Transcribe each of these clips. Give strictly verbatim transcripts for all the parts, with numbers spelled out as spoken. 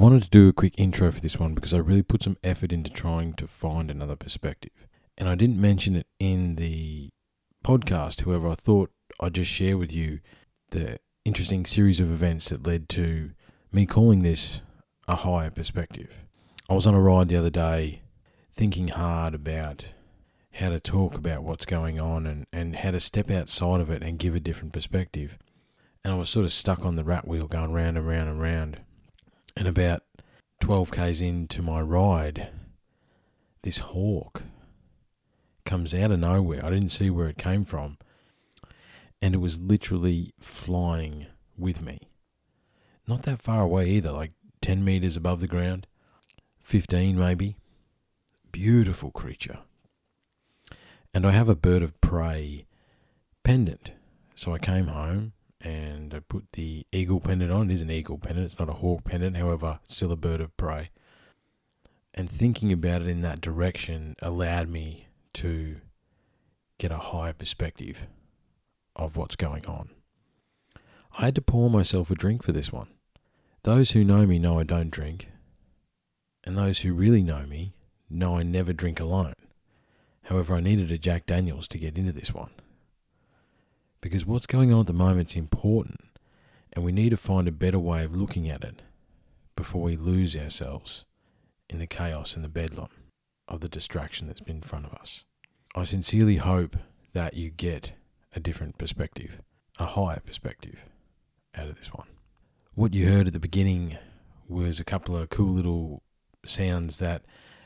wanted to do a quick intro for this one because I really put some effort into trying to find another perspective. And I didn't mention it in the podcast, however, I thought I'd just share with you the interesting series of events that led to me calling this a higher perspective. I was on a ride the other day thinking hard about how to talk about what's going on and, and how to step outside of it and give a different perspective. And I was sort of stuck on the rat wheel going round and round and round. And about twelve kays into my ride, this hawk comes out of nowhere. I didn't see where it came from. And it was literally flying with me. Not that far away either, like ten metres above the ground, fifteen maybe. Beautiful creature. And I have a bird of prey pendant. So I came home and I put the eagle pendant on. It is an eagle pendant, it's not a hawk pendant, however, still a bird of prey. And thinking about it in that direction allowed me to get a higher perspective of what's going on. I had to pour myself a drink for this one. Those who know me know I don't drink, and those who really know me know I never drink alone. However, I needed a Jack Daniels to get into this one, because what's going on at the moment is important, and we need to find a better way of looking at it before we lose ourselves in the chaos and the bedlam of the distraction that's been in front of us. I sincerely hope that you get a different perspective, a higher perspective out of this one. What you heard at the beginning was a couple of cool little sounds that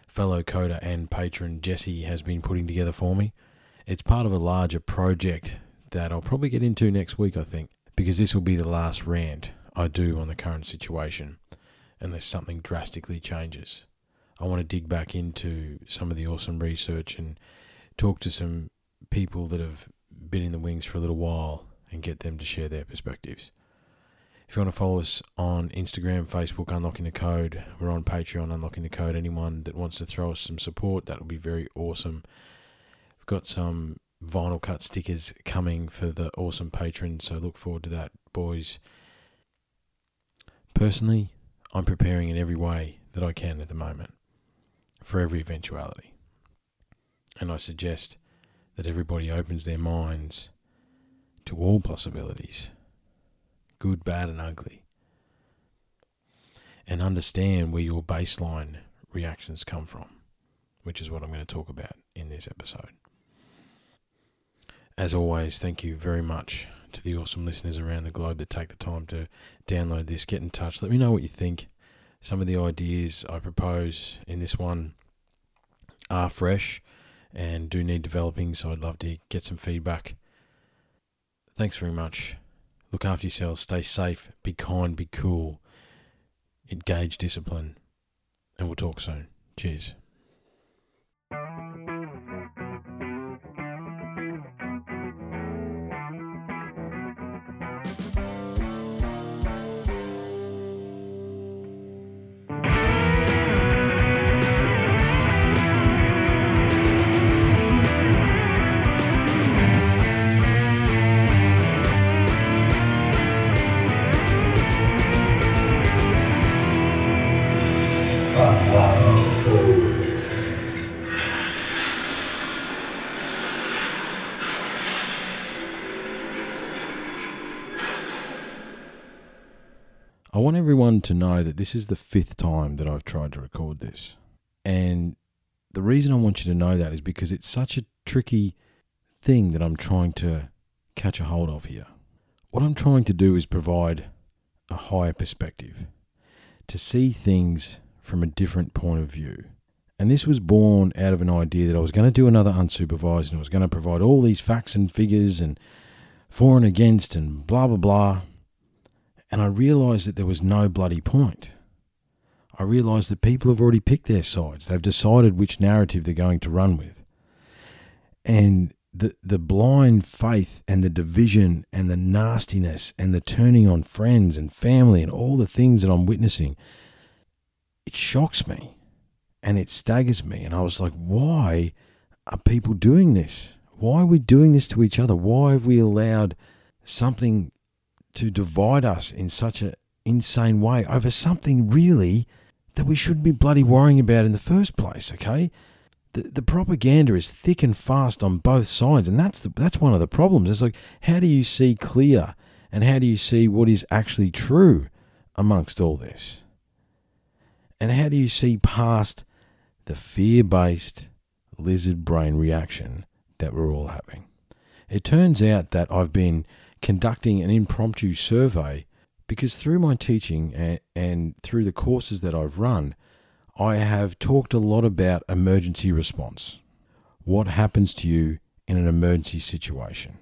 fellow coder and patron Jesse has been putting together for me. It's part of a larger project that I'll probably get into next week, I think, because this will be the last rant I do on the current situation, unless something drastically changes. I want to dig back into some of the awesome research and talk to some people that have been in the wings for a little while and get them to share their perspectives. If you want to follow us on Instagram, Facebook, Unlocking the Code, we're on Patreon, Unlocking the Code. Anyone that wants to throw us some support, that would be very awesome. We've got some vinyl cut stickers coming for the awesome patrons, so look forward to that, boys. Personally, I'm preparing in every way that I can at the moment for every eventuality. And I suggest that everybody opens their minds to all possibilities, good, bad and ugly, and understand where your baseline reactions come from, which is what I'm going to talk about in this episode. As always, thank you very much to the awesome listeners around the globe that take the time to download this. Get in touch, let me know what you think. Some of the ideas I propose in this one are fresh and do need developing, so I'd love to get some feedback. Thanks very much. Look after yourselves, stay safe, be kind, be cool, engage discipline, and we'll talk soon. Cheers. I want everyone to know that this is the fifth time that I've tried to record this. And the reason I want you to know that is because it's such a tricky thing that I'm trying to catch a hold of here. What I'm trying to do is provide a higher perspective, to see things from a different point of view. And this was born out of an idea that I was going to do another unsupervised and I was going to provide all these facts and figures and for and against and blah, blah, blah. And I realised that there was no bloody point. I realised that people have already picked their sides. They've decided which narrative they're going to run with. And the the blind faith and the division and the nastiness and the turning on friends and family and all the things that I'm witnessing, it shocks me and it staggers me. And I was like, why are people doing this? Why are we doing this to each other? Why have we allowed something to divide us in such a, insane way over something really that we shouldn't be bloody worrying about in the first place, okay? The, the propaganda is thick and fast on both sides, and that's the, that's one of the problems. It's like, how do you see clear and how do you see what is actually true amongst all this? And how do you see past the fear-based lizard brain reaction that we're all having? It turns out that I've been conducting an impromptu survey because through my teaching and, and through the courses that I've run, I have talked a lot about emergency response. What happens to you in an emergency situation?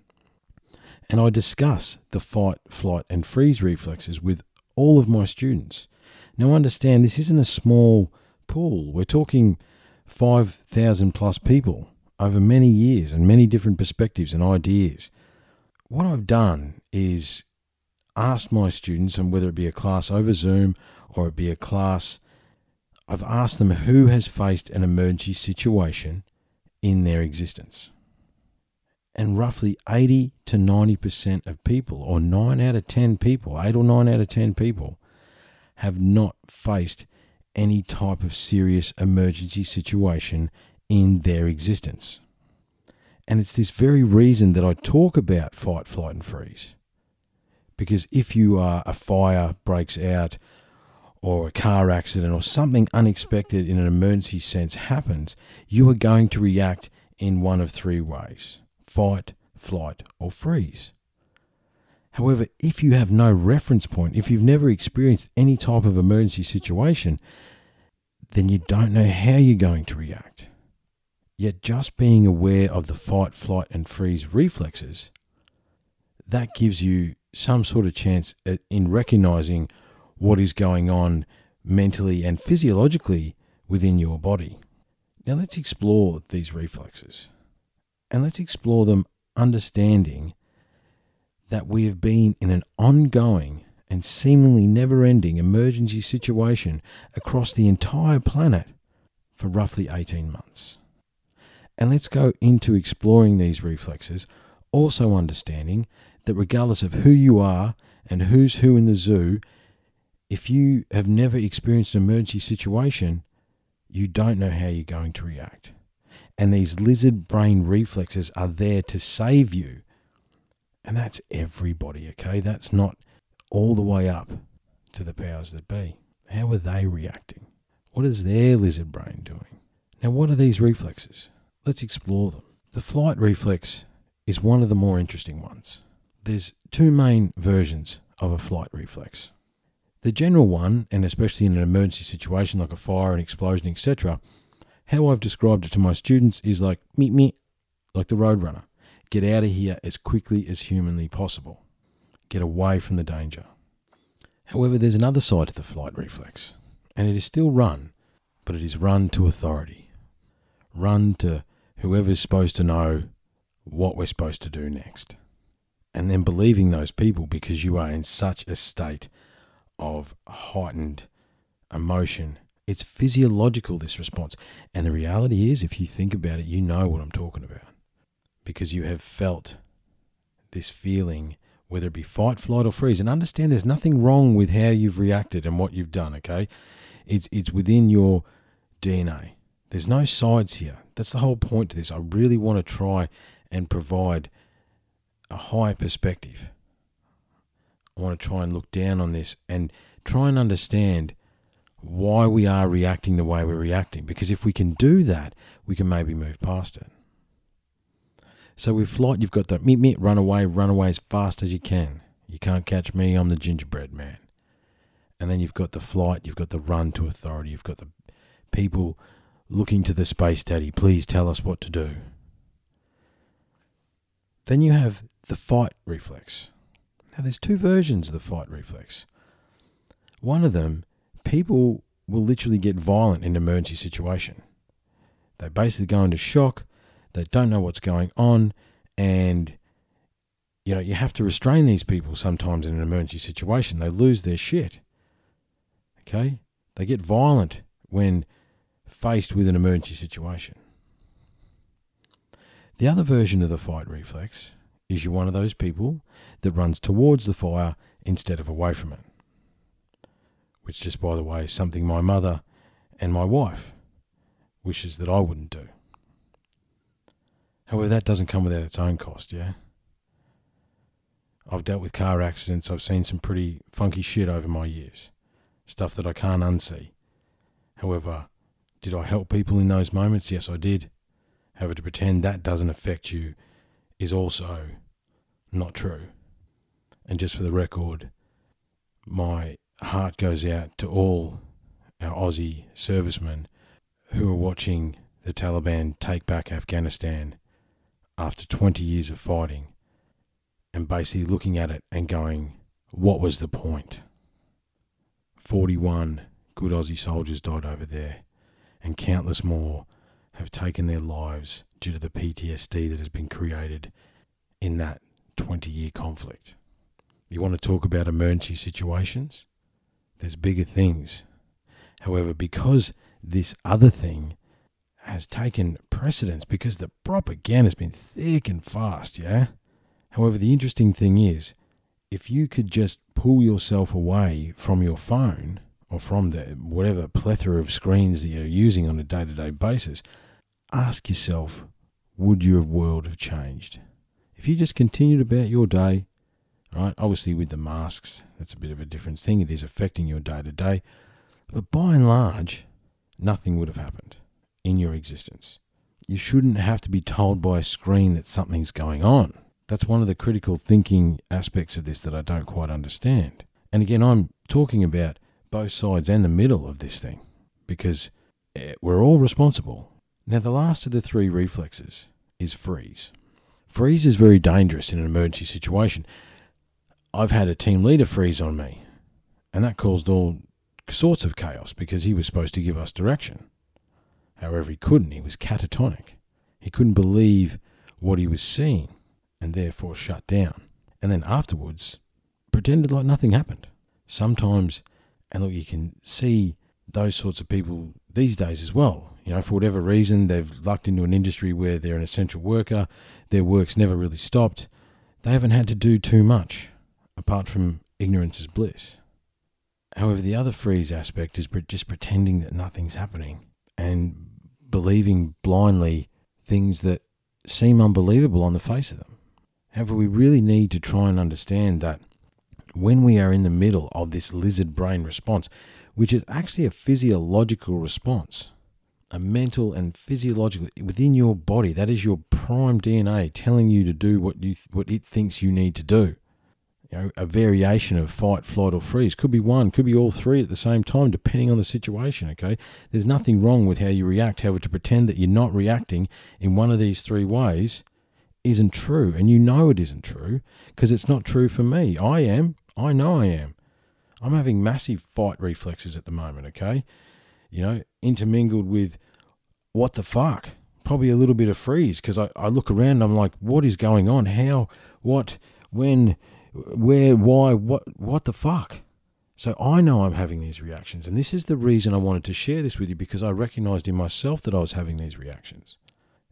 And I discuss the fight, flight, and freeze reflexes with all of my students. Now understand, this isn't a small pool. We're talking five thousand plus people over many years and many different perspectives and ideas. What I've done is asked my students, and whether it be a class over Zoom or it be a class, I've asked them who has faced an emergency situation in their existence. And roughly eighty to ninety percent of people, or nine out of ten people, eight or nine out of ten people, have not faced any type of serious emergency situation in their existence. And it's this very reason that I talk about fight, flight, and freeze. Because if you are, a fire breaks out, or a car accident, or something unexpected in an emergency sense happens, you are going to react in one of three ways: fight, flight, or freeze. However, if you have no reference point, if you've never experienced any type of emergency situation, then you don't know how you're going to react. Yet just being aware of the fight, flight, and freeze reflexes, that gives you some sort of chance at, in recognizing what is going on mentally and physiologically within your body. Now let's explore these reflexes, and let's explore them understanding that we have been in an ongoing and seemingly never-ending emergency situation across the entire planet for roughly eighteen months. And let's go into exploring these reflexes, also understanding that regardless of who you are and who's who in the zoo, if you have never experienced an emergency situation, you don't know how you're going to react. And these lizard brain reflexes are there to save you. And that's everybody, okay? That's not all the way up to the powers that be. How are they reacting? What is their lizard brain doing? Now, what are these reflexes? Let's explore them. The flight reflex is one of the more interesting ones. There's two main versions of a flight reflex. The general one, and especially in an emergency situation like a fire, an explosion, et cetera, how I've described it to my students is like, meet me, like the roadrunner. Get out of here as quickly as humanly possible. Get away from the danger. However, there's another side to the flight reflex, and it is still run, but it is run to authority. Run to whoever's supposed to know what we're supposed to do next. And then believing those people because you are in such a state of heightened emotion. It's physiological, this response. And the reality is, if you think about it, you know what I'm talking about. Because you have felt this feeling, whether it be fight, flight, or freeze. And understand there's nothing wrong with how you've reacted and what you've done, okay? It's it's within your D N A. There's no sides here. That's the whole point to this. I really want to try and provide a high perspective. I want to try and look down on this and try and understand why we are reacting the way we're reacting. Because if we can do that, we can maybe move past it. So with flight, you've got that meet meet, run away, run away as fast as you can. You can't catch me, I'm the gingerbread man. And then you've got the flight, you've got the run to authority, you've got the people looking to the space daddy, please tell us what to do. Then you have the fight reflex. Now there's two versions of the fight reflex. One of them, people will literally get violent in an emergency situation. They basically go into shock. They don't know what's going on, and you know you have to restrain these people sometimes in an emergency situation. They lose their shit, okay? They get violent when faced with an emergency situation. The other version of the fight reflex is you're one of those people that runs towards the fire instead of away from it. which just, by the way, is something my mother and my wife wishes that I wouldn't do. However, that doesn't come without its own cost, yeah? I've dealt with car accidents. I've seen some pretty funky shit over my years, stuff that I can't unsee. However, did I help people in those moments? Yes, I did. However, to pretend that doesn't affect you is also not true. And just for the record, my heart goes out to all our Aussie servicemen who are watching the Taliban take back Afghanistan after twenty years of fighting and basically looking at it and going, what was the point? forty-one good Aussie soldiers died over there, and countless more have taken their lives due to the P T S D that has been created in that twenty-year conflict. You want to talk about emergency situations? There's bigger things. However, because this other thing has taken precedence, because the propaganda has been thick and fast, yeah? However, the interesting thing is, if you could just pull yourself away from your phone or from the whatever plethora of screens that you're using on a day-to-day basis, ask yourself, would your world have changed? If you just continued about your day, right? Obviously with the masks, that's a bit of a different thing. It is affecting your day-to-day. But by and large, nothing would have happened in your existence. You shouldn't have to be told by a screen that something's going on. That's one of the critical thinking aspects of this that I don't quite understand. And again, I'm talking about both sides and the middle of this thing, because we're all responsible. Now, the last of the three reflexes is freeze. Freeze is very dangerous in an emergency situation. I've had a team leader freeze on me, and that caused all sorts of chaos because he was supposed to give us direction. However, he couldn't. He was catatonic. He couldn't believe what he was seeing, and therefore shut down, and then afterwards pretended like nothing happened. Sometimes, and look, you can see those sorts of people these days as well. You know, for whatever reason, they've lucked into an industry where they're an essential worker, their work's never really stopped, they haven't had to do too much, apart from ignorance is bliss. However, the other freeze aspect is just pretending that nothing's happening, and believing blindly things that seem unbelievable on the face of them. However, we really need to try and understand that when we are in the middle of this lizard brain response, which is actually a physiological response, a mental and physiological, within your body, that is your prime D N A telling you to do what you what it thinks you need to do. You know, a variation of fight, flight, or freeze. Could be one, could be all three at the same time, depending on the situation, okay? There's nothing wrong with how you react. However, to pretend that you're not reacting in one of these three ways isn't true, and you know it isn't true, because it's not true for me. I am. I know I am. I'm having massive fight reflexes at the moment, okay? You know, intermingled with what the fuck? Probably a little bit of freeze, because I, I look around and I'm like, what is going on? How? What? When? Where? Why? What? What the fuck? So I know I'm having these reactions, and this is the reason I wanted to share this with you, because I recognised in myself that I was having these reactions.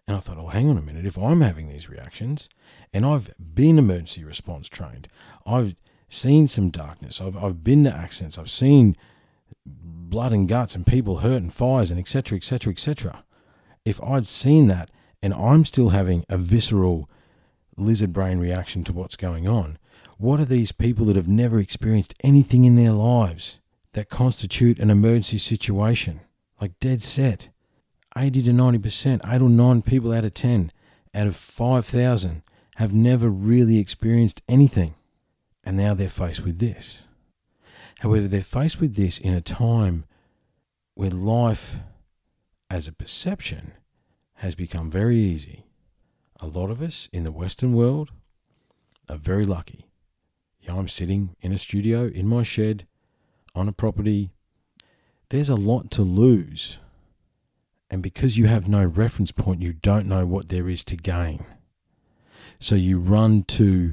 And I thought, oh, hang on a minute, if I'm having these reactions, and I've been emergency response trained, I've seen some darkness, I've I've been to accidents, I've seen blood and guts and people hurt and fires and et cetera, et cetera, et cetera. If I'd seen that and I'm still having a visceral lizard brain reaction to what's going on, what are these people that have never experienced anything in their lives that constitute an emergency situation? Like dead set. eighty to ninety percent, eight or nine people out of ten, out of five thousand, have never really experienced anything. And now they're faced with this. However, they're faced with this in a time where life, as a perception, has become very easy. A lot of us in the Western world are very lucky. Yeah, I'm sitting in a studio, in my shed, on a property. There's a lot to lose. And because you have no reference point, you don't know what there is to gain. So you run to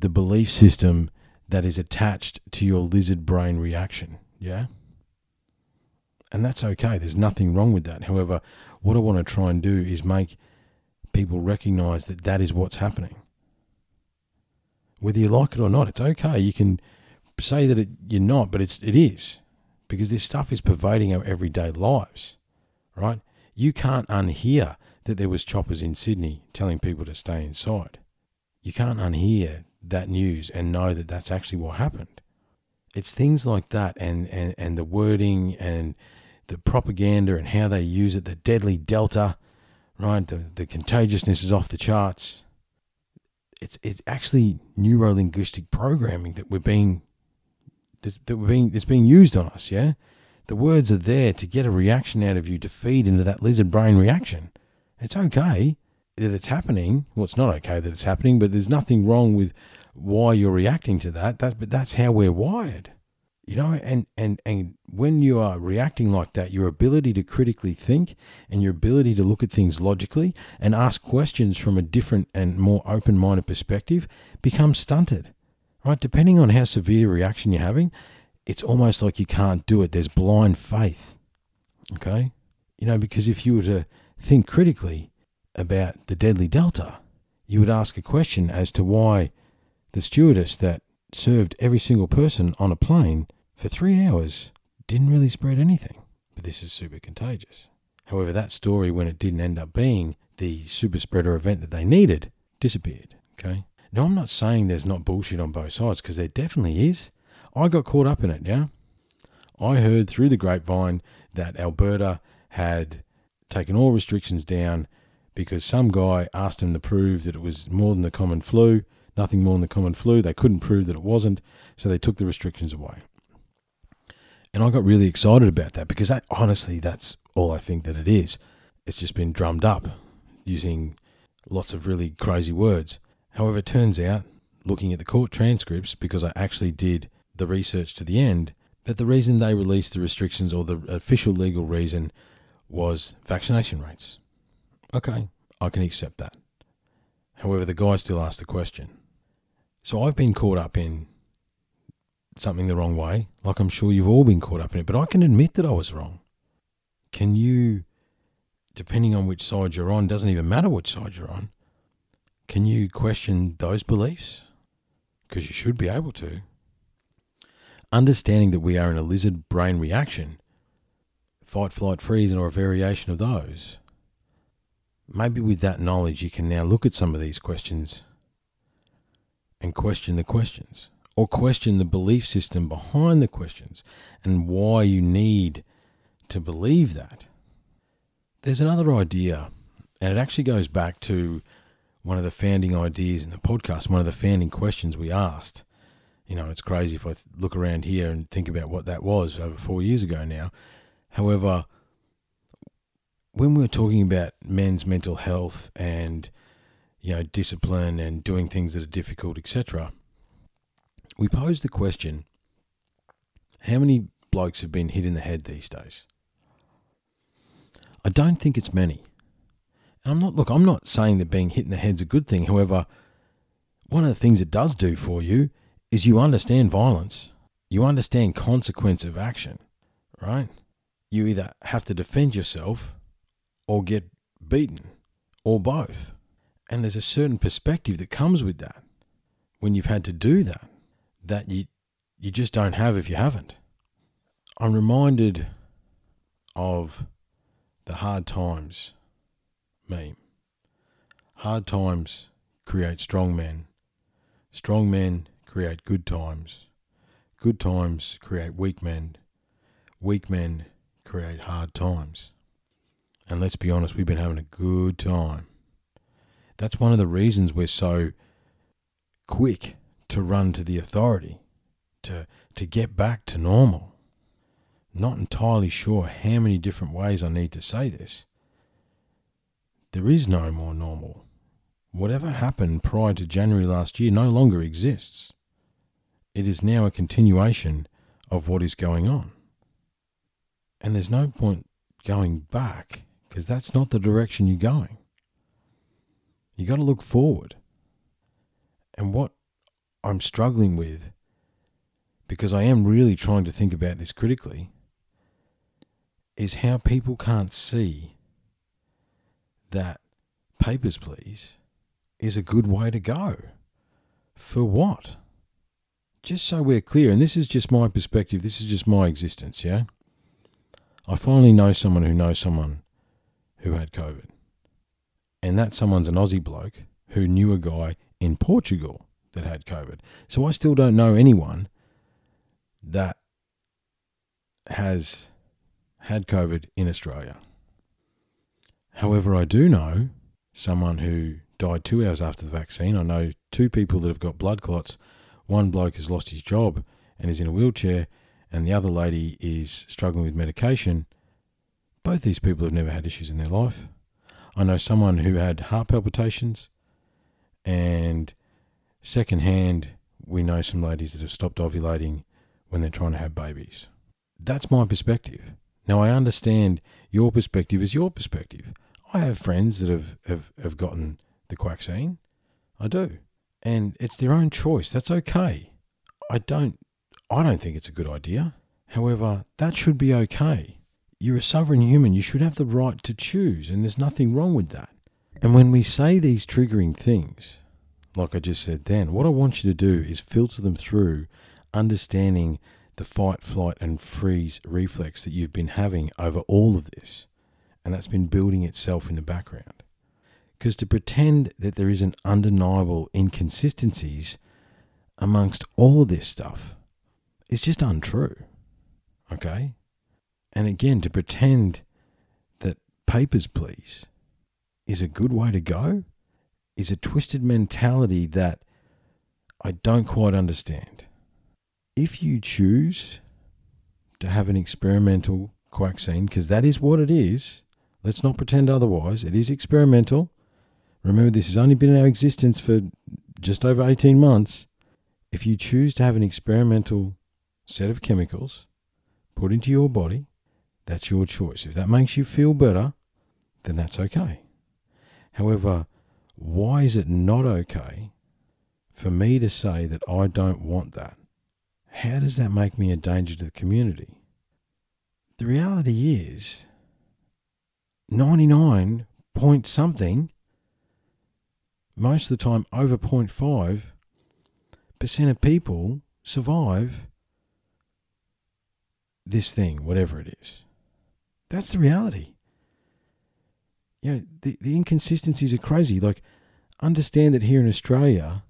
the belief system that is attached to your lizard brain reaction, yeah? And that's okay. There's nothing wrong with that. However, what I want to try and do is make people recognize that that is what's happening. Whether you like it or not, it's okay. You can say that it, you're not, but it's it is, because this stuff is pervading our everyday lives, right? You can't unhear that there was choppers in Sydney telling people to stay inside. You can't unhear that news and know that that's actually what happened. It's things like that, and, and, and the wording and the propaganda and how they use it, the deadly delta, right? The, the contagiousness is off the charts. It's it's actually neuro-linguistic programming that we're being that we're being that's being used on us. Yeah, the words are there to get a reaction out of you, to feed into that lizard brain reaction. It's okay that it's happening. Well, it's not okay that it's happening, but there's nothing wrong with why you're reacting to that. That but that's how we're wired, you know. And and and when you are reacting like that, your ability to critically think and your ability to look at things logically and ask questions from a different and more open-minded perspective becomes stunted, right? Depending on how severe a reaction you're having, it's almost like you can't do it. There's blind faith, okay? You know, because if you were to think critically about the deadly delta, you would ask a question as to why the stewardess that served every single person on a plane for three hours didn't really spread anything. But this is super contagious. However, that story, when it didn't end up being the super spreader event that they needed, disappeared, okay? Now, I'm not saying there's not bullshit on both sides, because there definitely is. I got caught up in it, yeah? I heard through the grapevine that Alberta had taken all restrictions down because some guy asked him to prove that it was more than the common flu, nothing more than the common flu. They couldn't prove that it wasn't, so they took the restrictions away. And I got really excited about that, because that, honestly, that's all I think that it is. It's just been drummed up using lots of really crazy words. However, it turns out, looking at the court transcripts, because I actually did the research to the end, that the reason they released the restrictions, or the official legal reason, was vaccination rates. Okay, I can accept that. However, the guy still asked the question. So I've been caught up in something the wrong way, like I'm sure you've all been caught up in it, but I can admit that I was wrong. Can you, depending on which side you're on, doesn't even matter which side you're on, can you question those beliefs? Because you should be able to. Understanding that we are in a lizard brain reaction, fight, flight, freeze, or a variation of those, maybe with that knowledge you can now look at some of these questions and question the questions, or question the belief system behind the questions and why you need to believe that. There's another idea, and it actually goes back to one of the founding ideas in the podcast, one of the founding questions we asked. You know, it's crazy if I look around here and think about what that was over four years ago now. However, when we were talking about men's mental health and, you know, discipline and doing things that are difficult, et cetera, we posed the question, how many blokes have been hit in the head these days? I don't think it's many. And I'm not, look, I'm not saying that being hit in the head's a good thing. However, one of the things it does do for you is you understand violence. You understand consequence of action, right? You either have to defend yourself or get beaten, or both. And there's a certain perspective that comes with that when you've had to do that, that you you just don't have if you haven't. I'm reminded of the Hard Times meme. Hard times create strong men. Strong men create good times. Good times create weak men. Weak men create hard times. And let's be honest, we've been having a good time. That's one of the reasons we're so quick to run to the authority, to to get back to normal. Not entirely sure how many different ways I need to say this. There is no more normal. Whatever happened prior to January last year no longer exists. It is now a continuation of what is going on. And there's no point going back, because that's not the direction you're going. You got to look forward. And what I'm struggling with, because I am really trying to think about this critically, is how people can't see that Papers, Please is a good way to go. For what? just so we're clear, and this is just my perspective, this is just my existence, yeah? I finally know someone who knows someone who had COVID. And that someone's an Aussie bloke who knew a guy in Portugal that had COVID. So I still don't know anyone that has had COVID in Australia. However, I do know someone who died two hours after the vaccine. I know two people that have got blood clots. One bloke has lost his job and is in a wheelchair, and the other lady is struggling with medication. Both these people have never had issues in their life. I know someone who had heart palpitations, and secondhand, we know some ladies that have stopped ovulating when they're trying to have babies. That's my perspective. Now, I understand your perspective is your perspective. I have friends that have, have, have gotten the quaxine. I do. And it's their own choice. That's okay. I don't, I don't think it's a good idea. However, that should be okay. You're a sovereign human. You should have the right to choose, and there's nothing wrong with that. And when we say these triggering things, like I just said then, what I want you to do is filter them through understanding the fight, flight, and freeze reflex that you've been having over all of this. And that's been building itself in the background. Because to pretend that there isn't undeniable inconsistencies amongst all of this stuff is just untrue, okay? And again, to pretend that papers, please, is a good way to go is a twisted mentality that I don't quite understand. If you choose to have an experimental quaxine, because that is what it is, let's not pretend otherwise, it is experimental. Remember, this has only been in our existence for just over eighteen months. If you choose to have an experimental set of chemicals put into your body, that's your choice. If that makes you feel better, then that's okay. However, why is it not okay for me to say that I don't want that? How does that make me a danger to the community? The reality is ninety-nine point something, most of the time over zero point five percent of people survive this thing, whatever it is. That's the reality. You know, the, the inconsistencies are crazy. Like, understand that here in Australia,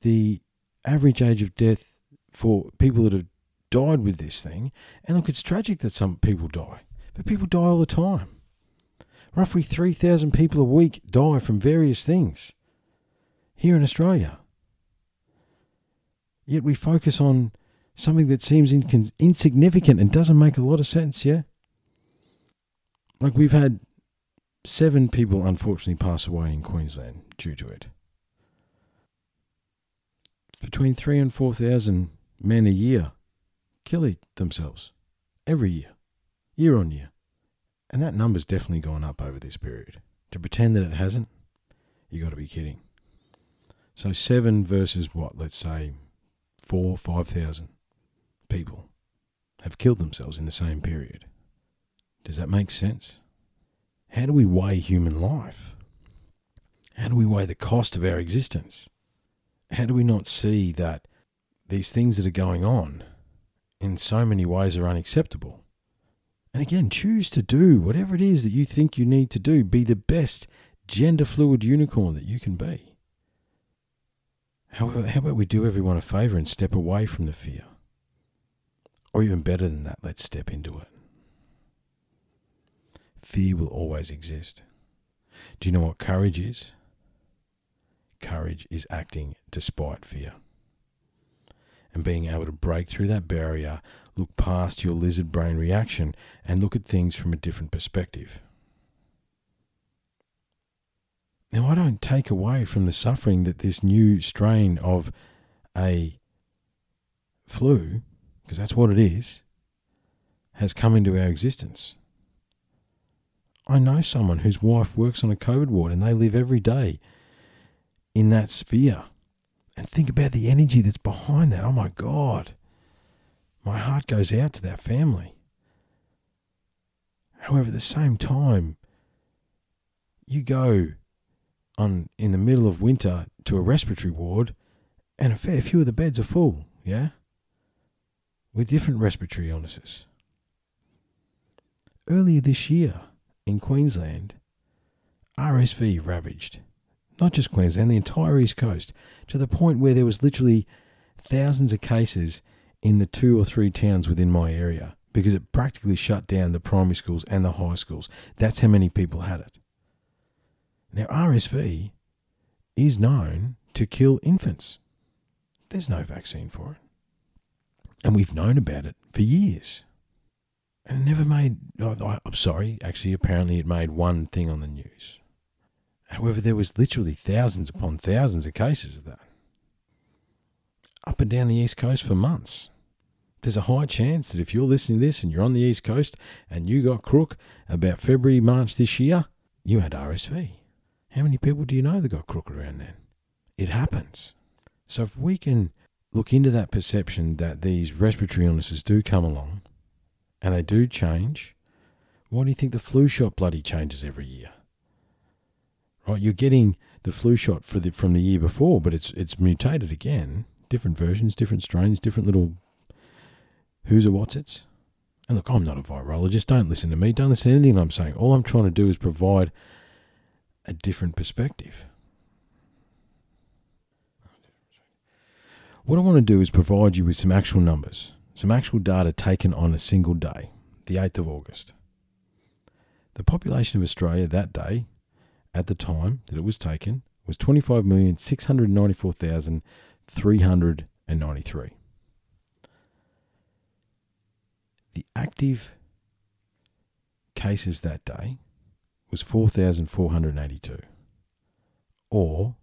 the average age of death for people that have died with this thing, and look, it's tragic that some people die, but people die all the time. Roughly three thousand people a week die from various things here in Australia. Yet we focus on something that seems in- insignificant and doesn't make a lot of sense, yeah? Like, we've had seven people unfortunately pass away in Queensland due to it. Between three and four thousand men a year kill themselves every year, year on year. And that number's definitely gone up over this period. To pretend that it hasn't, you got to be kidding. So seven versus what, let's say four, five thousand people have killed themselves in the same period. Does that make sense? How do we weigh human life? How do we weigh the cost of our existence? How do we not see that these things that are going on in so many ways are unacceptable? And again, choose to do whatever it is that you think you need to do. Be the best gender-fluid unicorn that you can be. However, how about we do everyone a favour and step away from the fear? Or even better than that, let's step into it. Fear will always exist. Do you know what courage is? Courage is acting despite fear. And being able to break through that barrier, look past your lizard brain reaction and look at things from a different perspective. Now, I don't take away from the suffering that this new strain of a flu, because that's what it is, has come into our existence. I know someone whose wife works on a COVID ward and they live every day in that sphere. And think about the energy that's behind that. Oh my God. My heart goes out to that family. However, at the same time, you go on in the middle of winter to a respiratory ward and a fair few of the beds are full, yeah? With different respiratory illnesses. Earlier this year, in Queensland, R S V ravaged, not just Queensland, the entire East Coast, to the point where there was literally thousands of cases in the two or three towns within my area, because it practically shut down the primary schools and the high schools. That's how many people had it. Now, R S V is known to kill infants. There's no vaccine for it. And we've known about it for years. And it never made, oh, I'm sorry, actually, apparently it made one thing on the news. However, there was literally thousands upon thousands of cases of that. Up and down the East Coast for months. There's a high chance that if you're listening to this and you're on the East Coast and you got crook about February, March this year, you had R S V. How many people do you know that got crook around then? It happens. So if we can look into that perception that these respiratory illnesses do come along and they do change, why do you think the flu shot bloody changes every year? Right, you're getting the flu shot for the, from the year before, but it's it's mutated again. Different versions, different strains, different little who's a what's it's. And look, I'm not a virologist. Don't listen to me. Don't listen to anything I'm saying. All I'm trying to do is provide a different perspective. What I want to do is provide you with some actual numbers, some actual data taken on a single day, the eighth of August. The population of Australia that day, at the time that it was taken, was twenty-five million, six hundred ninety-four thousand, three hundred ninety-three. The active cases that day was four thousand four hundred eighty-two, or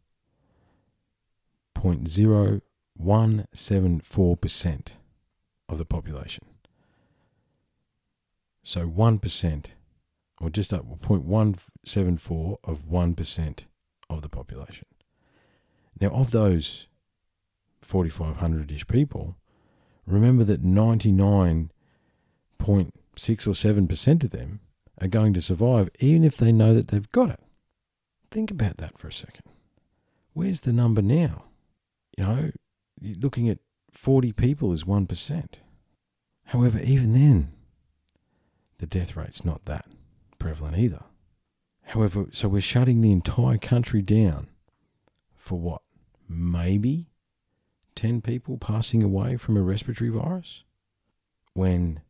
zero point zero one seven four percent of the population. So one percent, or just up zero point one seven four of one percent of the population. Now, of those four thousand five hundred-ish people, remember that ninety-nine point six or seven percent of them are going to survive even if they know that they've got it. Think about that for a second. Where's the number now? You know, looking at forty people is one percent. However, even then, the death rate's not that prevalent either. However, so we're shutting the entire country down for what? Maybe ten people passing away from a respiratory virus? When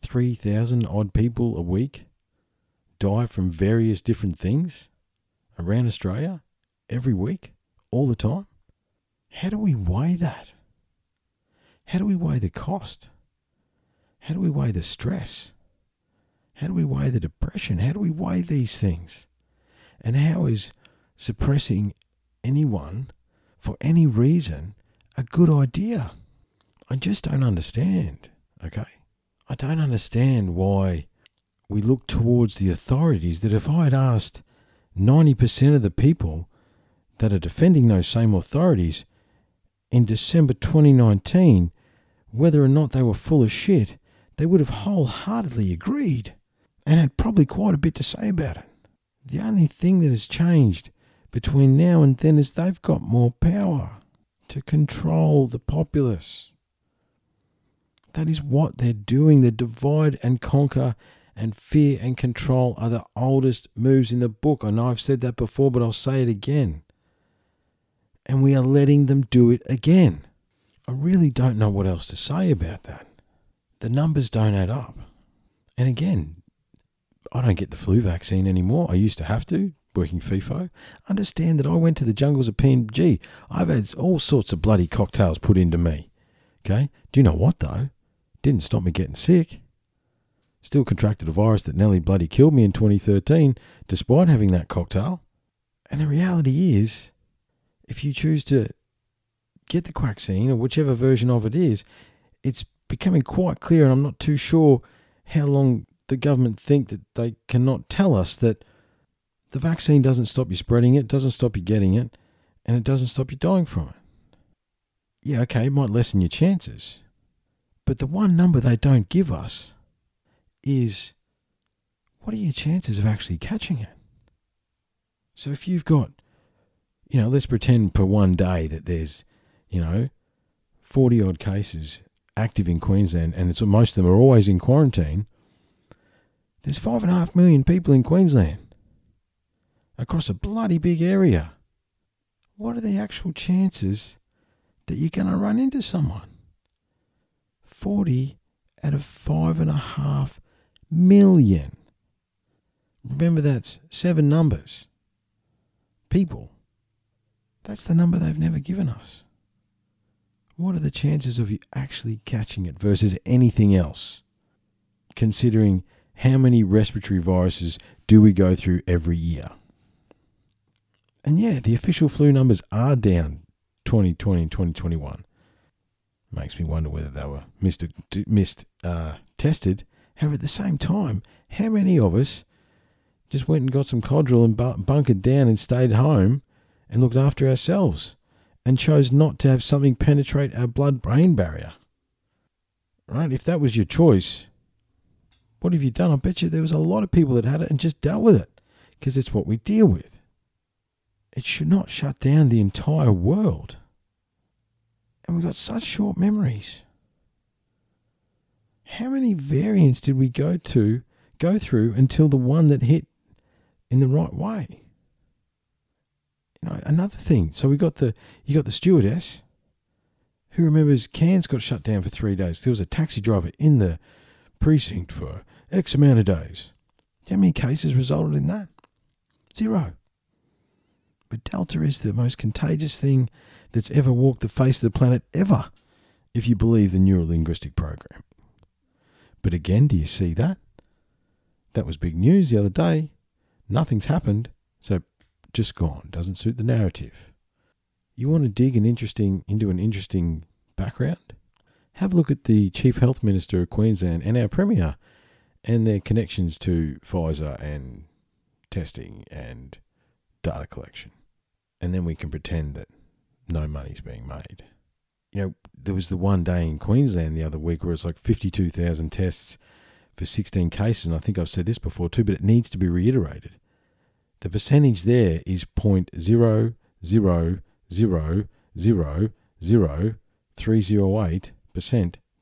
three thousand odd people a week die from various different things around Australia every week, all the time? How do we weigh that? How do we weigh the cost? How do we weigh the stress? How do we weigh the depression? How do we weigh these things? And how is suppressing anyone for any reason a good idea? I just don't understand, okay? I don't understand why we look towards the authorities that if I had asked ninety percent of the people that are defending those same authorities in December twenty nineteen, whether or not they were full of shit, they would have wholeheartedly agreed and had probably quite a bit to say about it. The only thing that has changed between now and then is they've got more power to control the populace. That is what they're doing. The divide and conquer and fear and control are the oldest moves in the book. I know I've said that before, but I'll say it again. And we are letting them do it again. I really don't know what else to say about that. The numbers don't add up. And again, I don't get the flu vaccine anymore. I used to have to, working FIFO. Understand that I went to the jungles of P N G. I've had all sorts of bloody cocktails put into me. Okay? Do you know what, though? Didn't stop me getting sick. Still contracted a virus that nearly bloody killed me in twenty thirteen, despite having that cocktail. And the reality is, if you choose to get the quaxine, or whichever version of it is, it's becoming quite clear, and I'm not too sure how long the government think that they cannot tell us that the vaccine doesn't stop you spreading it, doesn't stop you getting it, and it doesn't stop you dying from it. Yeah, okay, it might lessen your chances. But the one number they don't give us is, what are your chances of actually catching it? So if you've got, you know, let's pretend for one day that there's you know, forty-odd cases active in Queensland, and it's most of them are always in quarantine. There's five and a half million people in Queensland across a bloody big area. What are the actual chances that you're going to run into someone? forty out of five and a half million. Remember, that's seven numbers. People. That's the number they've never given us. What are the chances of you actually catching it versus anything else? Considering how many respiratory viruses do we go through every year? And yeah, the official flu numbers are down twenty twenty and twenty twenty-one. Makes me wonder whether they were missed, missed uh, tested. However, at the same time, how many of us just went and got some Codral and bunkered down and stayed home and looked after ourselves and chose not to have something penetrate our blood-brain barrier? Right? If that was your choice, what have you done? I bet you there was a lot of people that had it and just dealt with it because it's what we deal with. It should not shut down the entire world. And we've got such short memories. How many variants did we go to go through until the one that hit in the right way? You know, another thing. So we got the you got the stewardess who remembers Cairns got shut down for three days. There was a taxi driver in the precinct for X amount of days. Do you know how many cases resulted in that? Zero. But Delta is the most contagious thing that's ever walked the face of the planet ever, if you believe the neuro-linguistic program. But again, do you see that? That was big news the other day. Nothing's happened, so just gone. Doesn't suit the narrative. You want to dig an interesting into an interesting background? Have a look at the Chief Health Minister of Queensland and our Premier and their connections to Pfizer and testing and data collection. And then we can pretend that no money's being made. You know, there was the one day in Queensland the other week where it's like fifty-two thousand tests for sixteen cases. And I think I've said this before too, but it needs to be reiterated. The percentage there is zero point zero zero zero zero zero three zero eight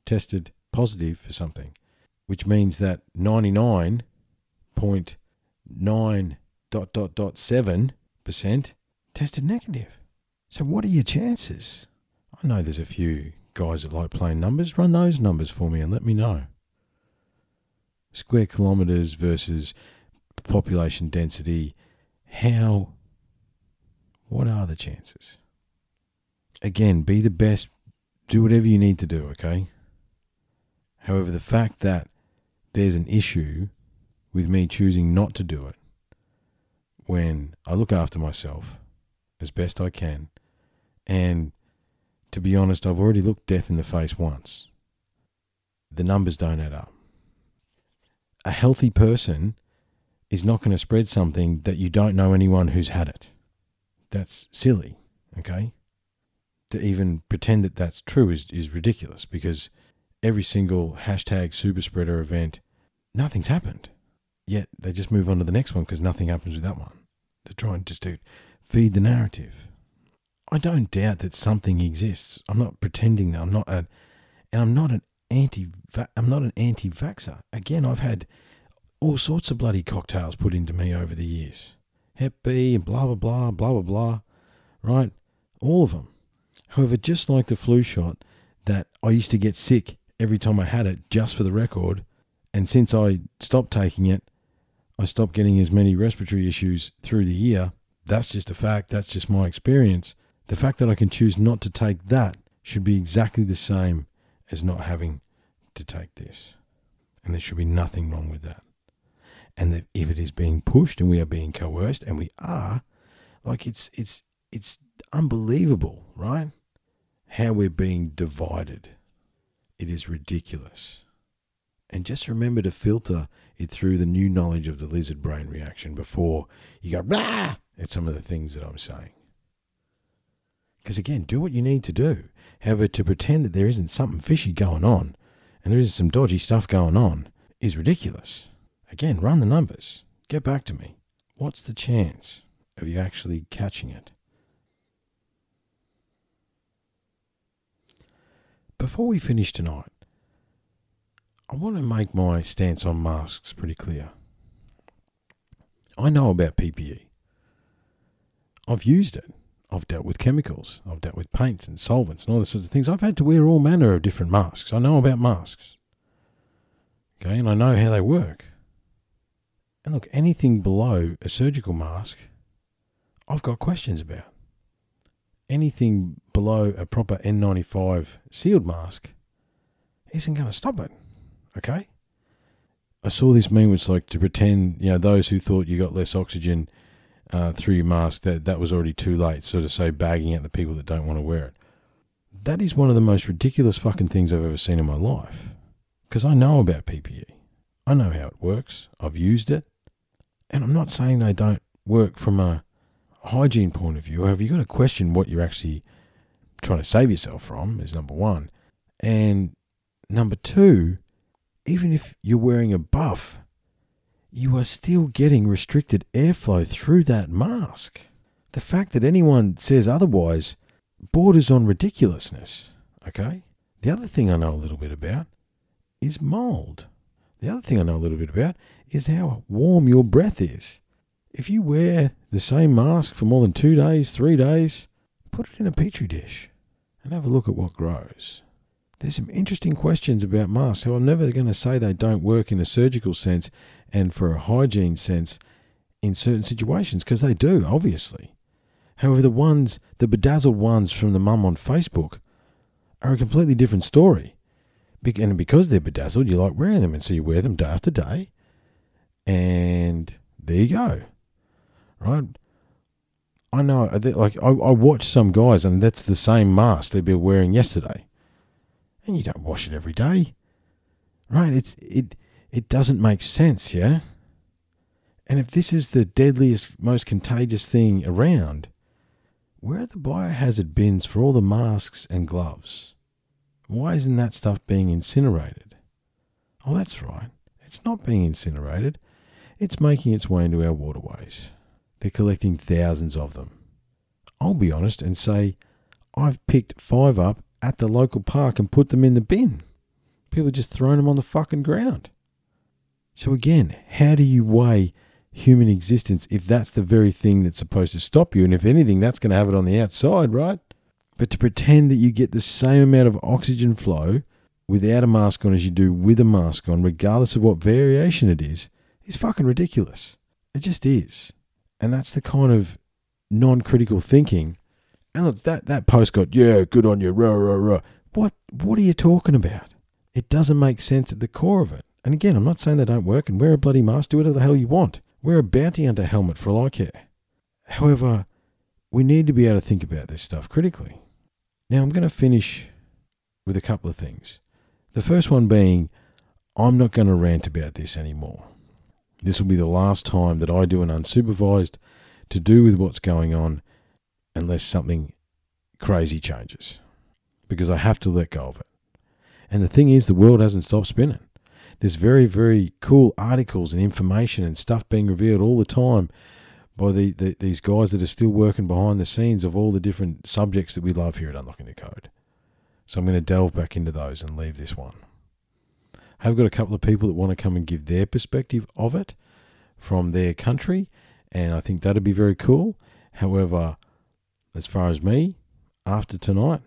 tested positive for something, which means that ninety-nine point nine dot dot dot seven percent tested negative. So what are your chances? I know there's a few guys that like playing numbers. Run those numbers for me and let me know. Square kilometres versus population density. How, what are the chances? Again, be the best. Do whatever you need to do, okay? However, the fact that there's an issue with me choosing not to do it when I look after myself as best I can, and to be honest, I've already looked death in the face once. The numbers don't add up. A healthy person is not going to spread something that you don't know anyone who's had it. That's silly, okay? To even pretend that that's true is, is ridiculous, because every single hashtag super spreader event, nothing's happened. Yet they just move on to the next one because nothing happens with that one. They're trying just to feed the narrative. I don't doubt that something exists. I'm not pretending that I'm not a, and I'm not an anti. I'm not an anti-vaxxer. Again, I've had all sorts of bloody cocktails put into me over the years. Hep B and blah blah blah blah blah blah. Right, all of them. However, just like the flu shot, that I used to get sick every time I had it, just for the record, and since I stopped taking it, I stopped getting as many respiratory issues through the year. That's just a fact. That's just my experience. The fact that I can choose not to take that should be exactly the same as not having to take this. And there should be nothing wrong with that. And that if it is being pushed and we are being coerced, and we are, like it's it's it's unbelievable, right? How we're being divided. It is ridiculous. And just remember to filter it through the new knowledge of the lizard brain reaction before you go blah at some of the things that I'm saying. Because again, do what you need to do. However, to pretend that there isn't something fishy going on and there isn't some dodgy stuff going on is ridiculous. Again, run the numbers. Get back to me. What's the chance of you actually catching it? before we finish tonight, I want to make my stance on masks pretty clear. I know about P P E. I've used it. I've dealt with chemicals. I've dealt with paints and solvents and all those sorts of things. I've had to wear all manner of different masks. I know about masks. Okay, and I know how they work. And look, anything below a surgical mask, I've got questions about. Anything below a proper N ninety-five sealed mask isn't going to stop it. Okay? I saw this meme which like to pretend, you know, those who thought you got less oxygen uh, through your mask, that that was already too late, so to say, bagging at the people that don't want to wear it. That is one of the most ridiculous fucking things I've ever seen in my life. Because I know about P P E. I know how it works. I've used it. And I'm not saying they don't work from a hygiene point of view. However, you've got to question what you're actually trying to save yourself from is number one. And number two, even if you're wearing a buff, you are still getting restricted airflow through that mask. The fact that anyone says otherwise borders on ridiculousness, okay? The other thing I know a little bit about is mold. The other thing I know a little bit about is how warm your breath is. If you wear the same mask for more than two days, three days, put it in a petri dish and have a look at what grows. There's some interesting questions about masks, so I'm never going to say they don't work in a surgical sense and for a hygiene sense in certain situations, because they do, obviously. However, the ones, the bedazzled ones from the mum on Facebook are a completely different story. And because they're bedazzled, you like wearing them, and so you wear them day after day, and there you go. Right? I know, like, I, I watch some guys, and that's the same mask they'd be wearing yesterday. And you don't wash it every day. Right? It's it it doesn't make sense, yeah? And if this is the deadliest, most contagious thing around, where are the biohazard bins for all the masks and gloves? Why isn't that stuff being incinerated? Oh, that's right. It's not being incinerated. It's making its way into our waterways. They're collecting thousands of them. I'll be honest and say I've picked five up at the local park and put them in the bin. People are just throwing them on the fucking ground. So again, how do you weigh human existence if that's the very thing that's supposed to stop you? And if anything, that's going to have it on the outside, right? But to pretend that you get the same amount of oxygen flow without a mask on as you do with a mask on, regardless of what variation it is, is fucking ridiculous. It just is. And that's the kind of non-critical thinking. And look, that, that post got, yeah, good on you, rah, rah, rah. What, what are you talking about? It doesn't make sense at the core of it. And again, I'm not saying they don't work, and wear a bloody mask, do whatever the hell you want. Wear a bounty under helmet for all I care. However, we need to be able to think about this stuff critically. Now, I'm going to finish with a couple of things. The first one being, I'm not going to rant about this anymore. This will be the last time that I do an unsupervised to do with what's going on unless something crazy changes, because I have to let go of it. And the thing is, the world hasn't stopped spinning. There's very, very cool articles and information and stuff being revealed all the time by the, the, these guys that are still working behind the scenes of all the different subjects that we love here at Unlocking the Code. So I'm going to delve back into those and leave this one. I've got a couple of people that want to come and give their perspective of it from their country, and I think that'd be very cool. However, as far as me, after tonight,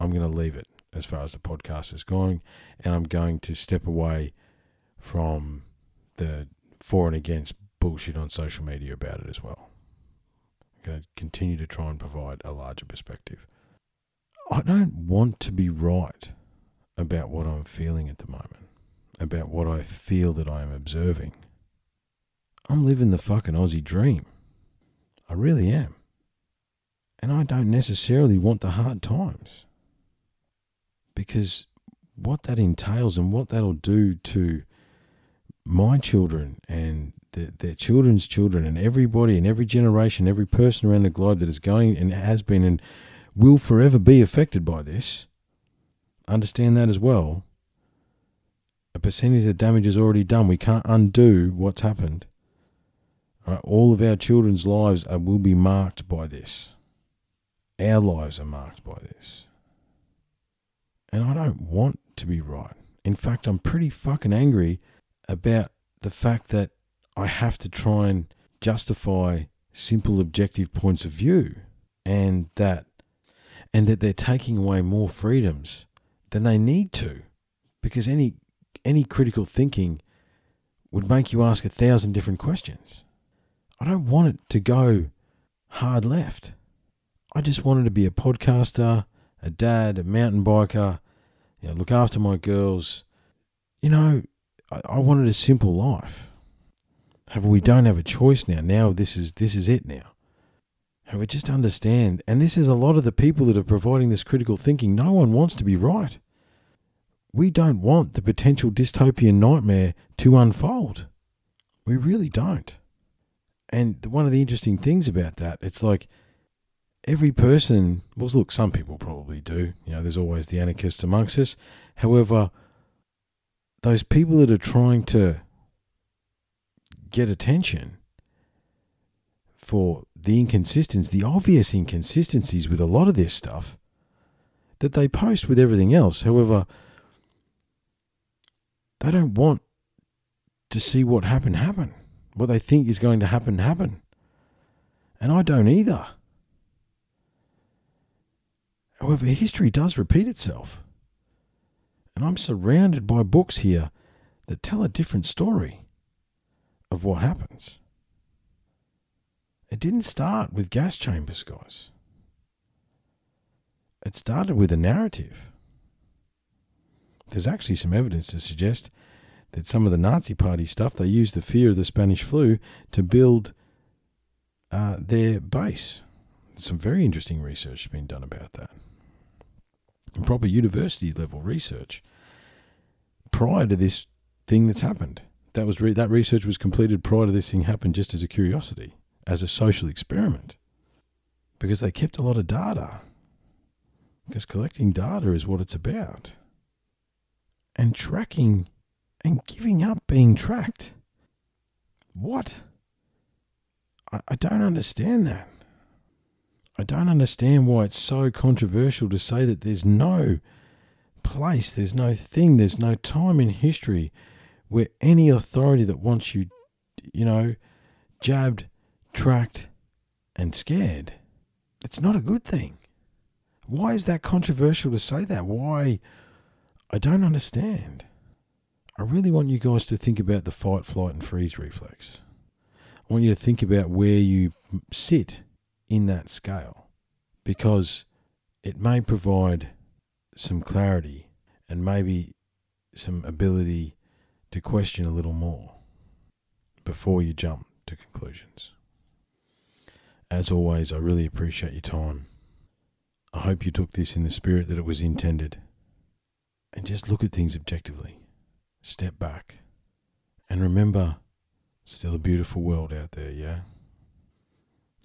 I'm going to leave it as far as the podcast is going, and I'm going to step away from the for and against bullshit on social media about it as well. I'm going to continue to try and provide a larger perspective. I don't want to be right about what I'm feeling at the moment, about what I feel that I am observing. I'm living the fucking Aussie dream. I really am. And I don't necessarily want the hard times, because what that entails and what that'll do to my children and the, their children's children and everybody and every generation, every person around the globe that is going and has been and will forever be affected by this, understand that as well. A percentage of the damage is already done. We can't undo what's happened. All right, all of our children's lives are, will be marked by this. Our lives are marked by this. and I don't want to be right. In fact, I'm pretty fucking angry about the fact that I have to try and justify simple objective points of view, and that and that they're taking away more freedoms than they need to, because any any critical thinking would make you ask a thousand different questions. I don't want it to go hard left. I just wanted to be a podcaster, a dad, a mountain biker, you know, look after my girls. You know, I, I wanted a simple life. However, we don't have a choice now. Now this is this is it now. However, just understand, and this is a lot of the people that are providing this critical thinking, no one wants to be right. We don't want the potential dystopian nightmare to unfold. We really don't. And one of the interesting things about that, it's like every person, well, look, some people probably do. You know, there's always the anarchists amongst us. However, those people that are trying to get attention for the inconsistencies, the obvious inconsistencies with a lot of this stuff that they post with everything else. However, they don't want to see what happened happen. What they think is going to happen, happen. And I don't either. However, history does repeat itself. And I'm surrounded by books here that tell a different story of what happens. It didn't start with gas chambers, guys. It started with a narrative. There's actually some evidence to suggest that some of the Nazi Party stuff, they used the fear of the Spanish flu to build uh, their base. Some very interesting research has been done about that. And proper university level research prior to this thing that's happened. That was re- that research was completed prior to this thing happened, just as a curiosity, as a social experiment. Because they kept a lot of data. Because collecting data is what it's about. And tracking and giving up being tracked. What? I, I don't understand that. I don't understand why it's so controversial to say that there's no place, there's no thing, there's no time in history where any authority that wants you, you know, jabbed, tracked, and scared. It's not a good thing. Why is that controversial to say that? Why? I don't understand. I really want you guys to think about the fight, flight, and freeze reflex. I want you to think about where you sit in that scale, because it may provide some clarity and maybe some ability to question a little more before you jump to conclusions. As always, I really appreciate your time. I hope you took this in the spirit that it was intended. And just look at things objectively. Step back and remember, still a beautiful world out there, yeah?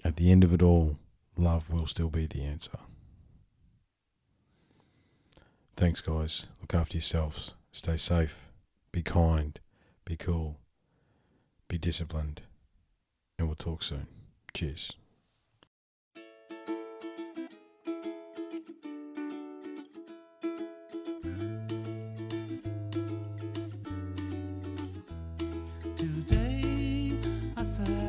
At the end of it all, love will still be the answer. Thanks, guys. Look after yourselves. Stay safe. Be kind. Be cool. Be disciplined. And we'll talk soon. Cheers. Today I said